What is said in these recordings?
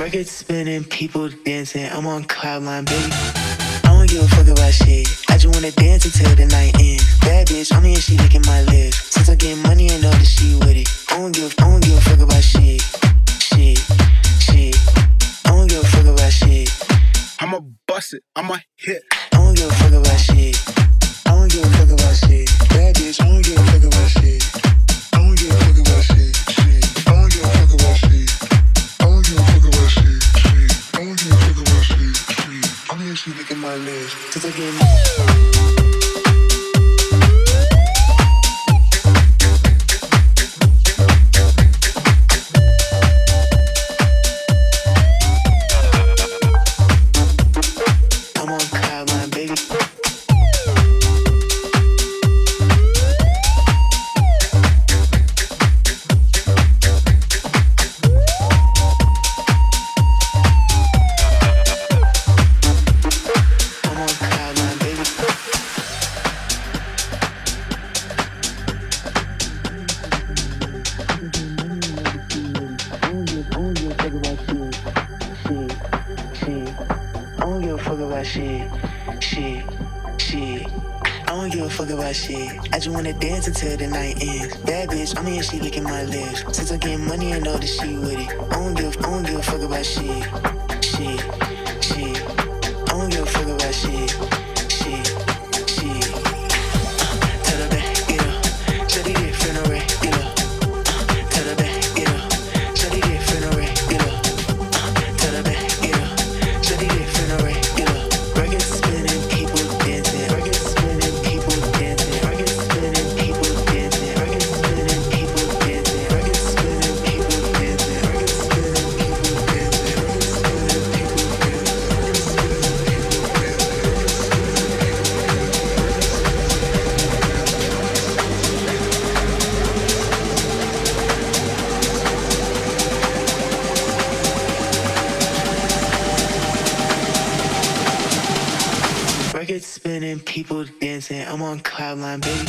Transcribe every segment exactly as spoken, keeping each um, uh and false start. Records spinning, people dancing, I'm on cloud nine, baby. I don't give a fuck about shit, I just wanna dance until the night ends. Bad bitch, only if she licking my lips. Since I get money, I know that she with it. I don't give, I don't give a fuck about shit, shit, shit. I don't give a fuck about shit. I'ma bust it, I'ma hit. I don't give a fuck about shit. I don't give a fuck about shit. Bad bitch, I don't give a fuck about shit. I don't give a fuck about shit. Shit, I don't give a fuck about shit. I don't give a fuck about shit. Shit, I don't give a fuck about shit. Shit, I'm actually licking my lips 'cause I get my. I just wanna dance until the night ends. Bad bitch, I'm here, she licking my lips. Since I get money, I know that she with it. I don't give, I don't give a fuck about shit, shit, shit. I don't give a fuck about shit, shit, shit. Uh, tell her back, get up, shawty get finna wreck, get up. Uh, tell her back, get up, shawty get finna wreck, get up. Uh, tell her back, get up, shawty get finna wreck, get up. Records spinning, people dancing. Records spinning, people dancing. Spinning, people dancing, I'm on cloud nine, baby. You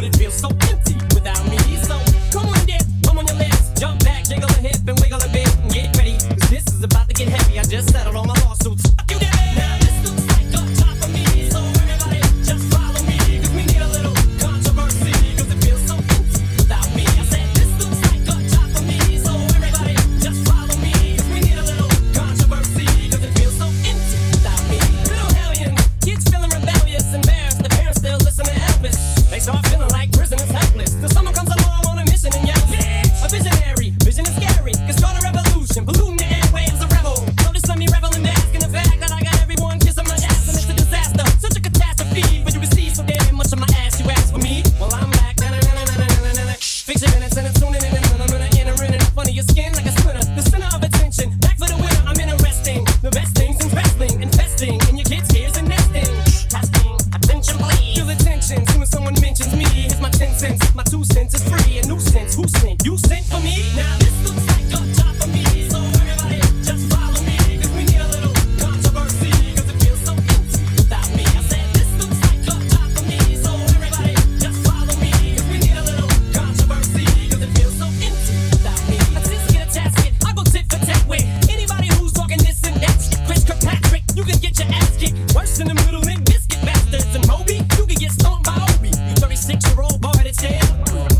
but it feels so empty without me. So come on, dip, come on your lips, jump back, jiggle a hip and wiggle a bit, and get ready, cause this is about to get heavy. I just settled all my lawsuits. You did it. Now this looks like a top for me, so everybody just follow me, cause we need a little controversy, cause it feels so empty without me. I said this looks like a top for me, so everybody just follow me, cause we need a little controversy, cause it feels so empty without me. Little hellion, kids feeling rebellious, embarrassed, the parents still listen to Elvis. They start feeling like prisoners helpless. Till someone comes along on a mission and yells, bitch! A visionary, vision is scary. Can start a revolution, polluting the airwaves, a rebel. Notice let me revel and bask in the fact that I got everyone kissing my ass, and it's a disaster, such a catastrophe. But you receive so damn much of my ass, you ask for me. Well, I'm back, na na na na na na na. Fix your minutes and I'm tuning in, and I'm gonna enter in and up under your skin like a splinter. The center of attention, back for the winner. I'm interesting, the best things in wrestling, investing in your kids' ears and nesting. Testing, attention, please. Feel the tension. Someone mentions me, here's my ten cents, my two cents is free, a nuisance, who sent, you sent for me, now this looks like a job for me, so everybody just follow me, cause we need a little controversy, cause it feels so empty without me, I said this looks like a job for me, so everybody just follow me, cause we need a little controversy, cause it feels so empty without me, I just get a tasket, I go tit for tat with anybody who's talking this and that shit, Chris Kirkpatrick, you can get your ass kicked, worse than them little Limp Bizkit bastards, and Moby, you can get stomped by six-year-old boy to jail.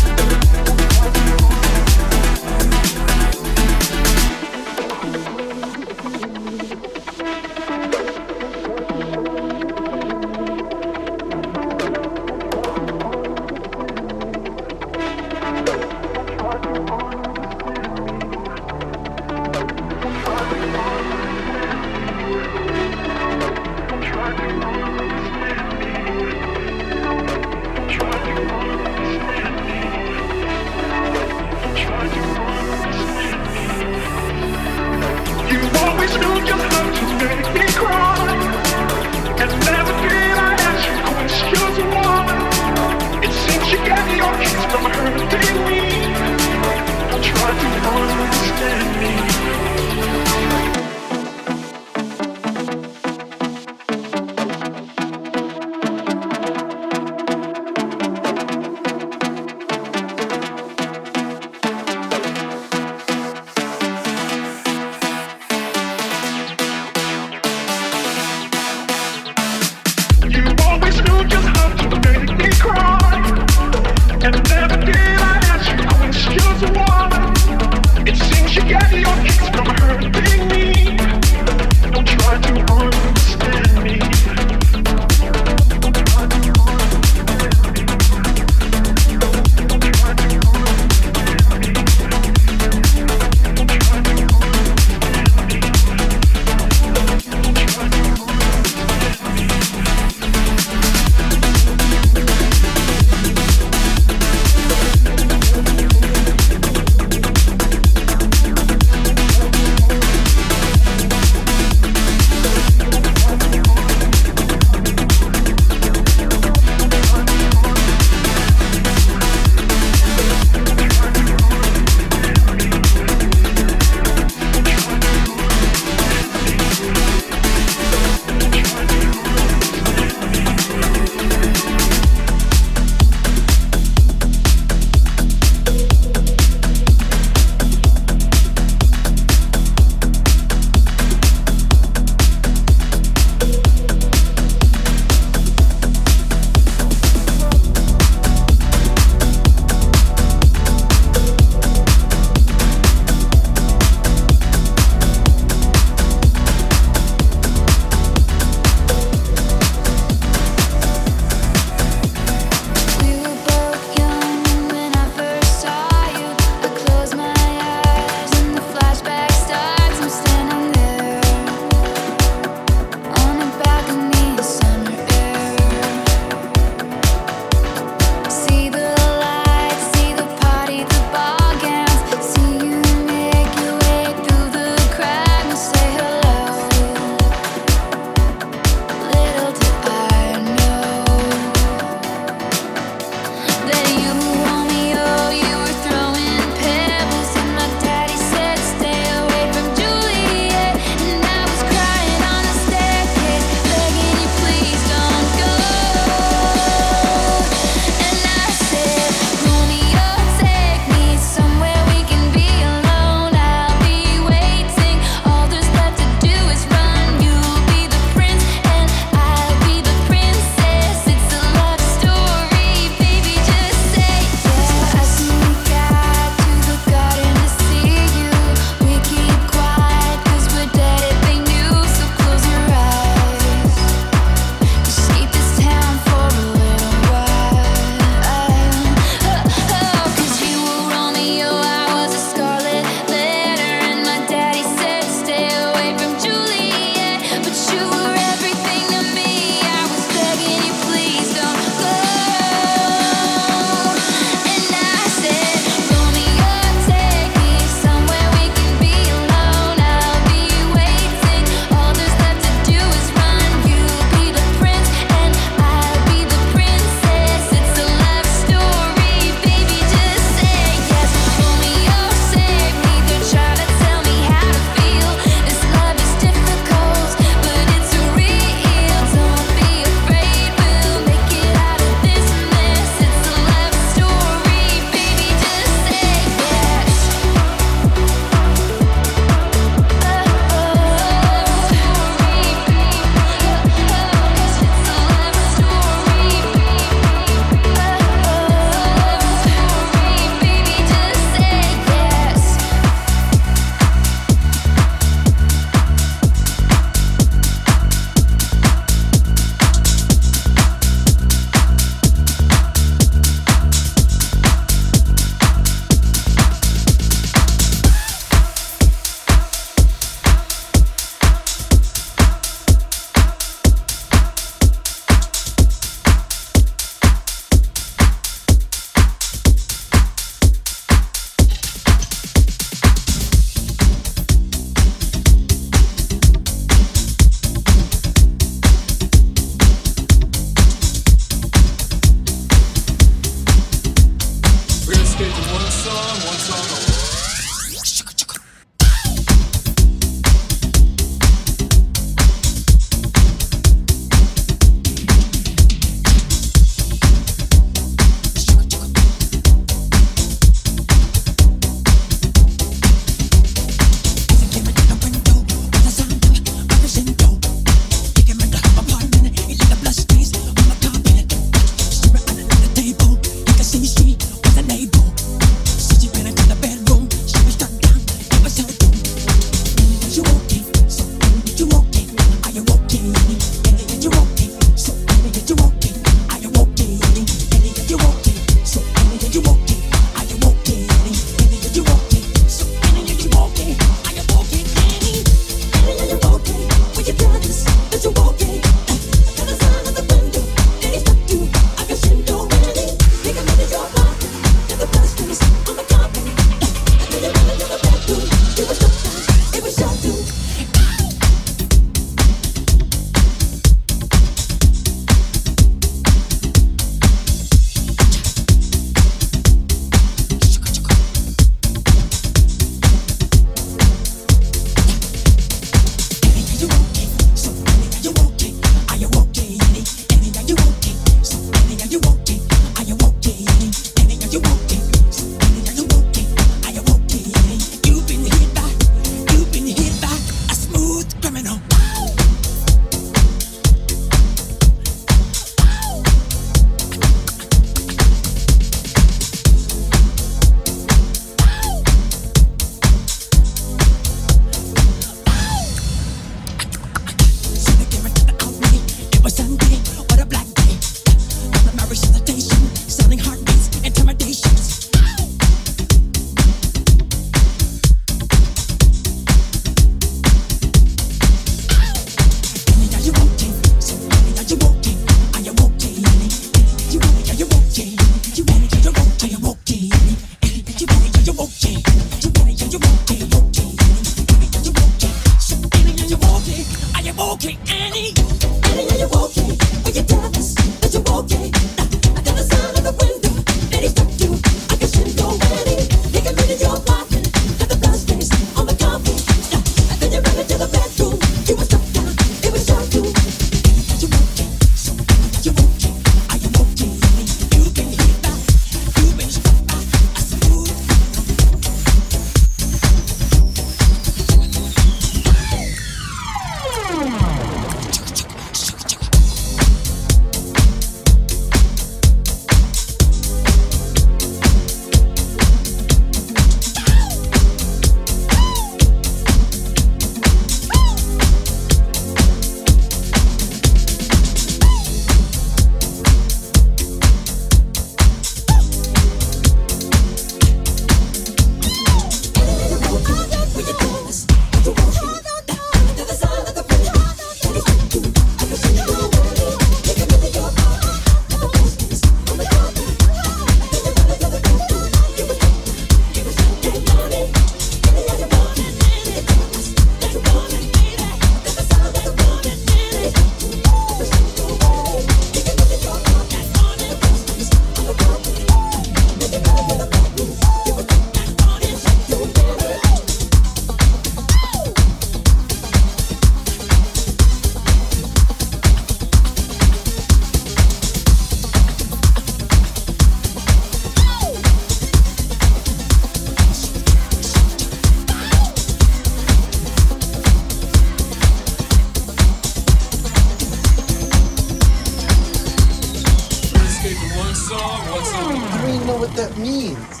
what that means.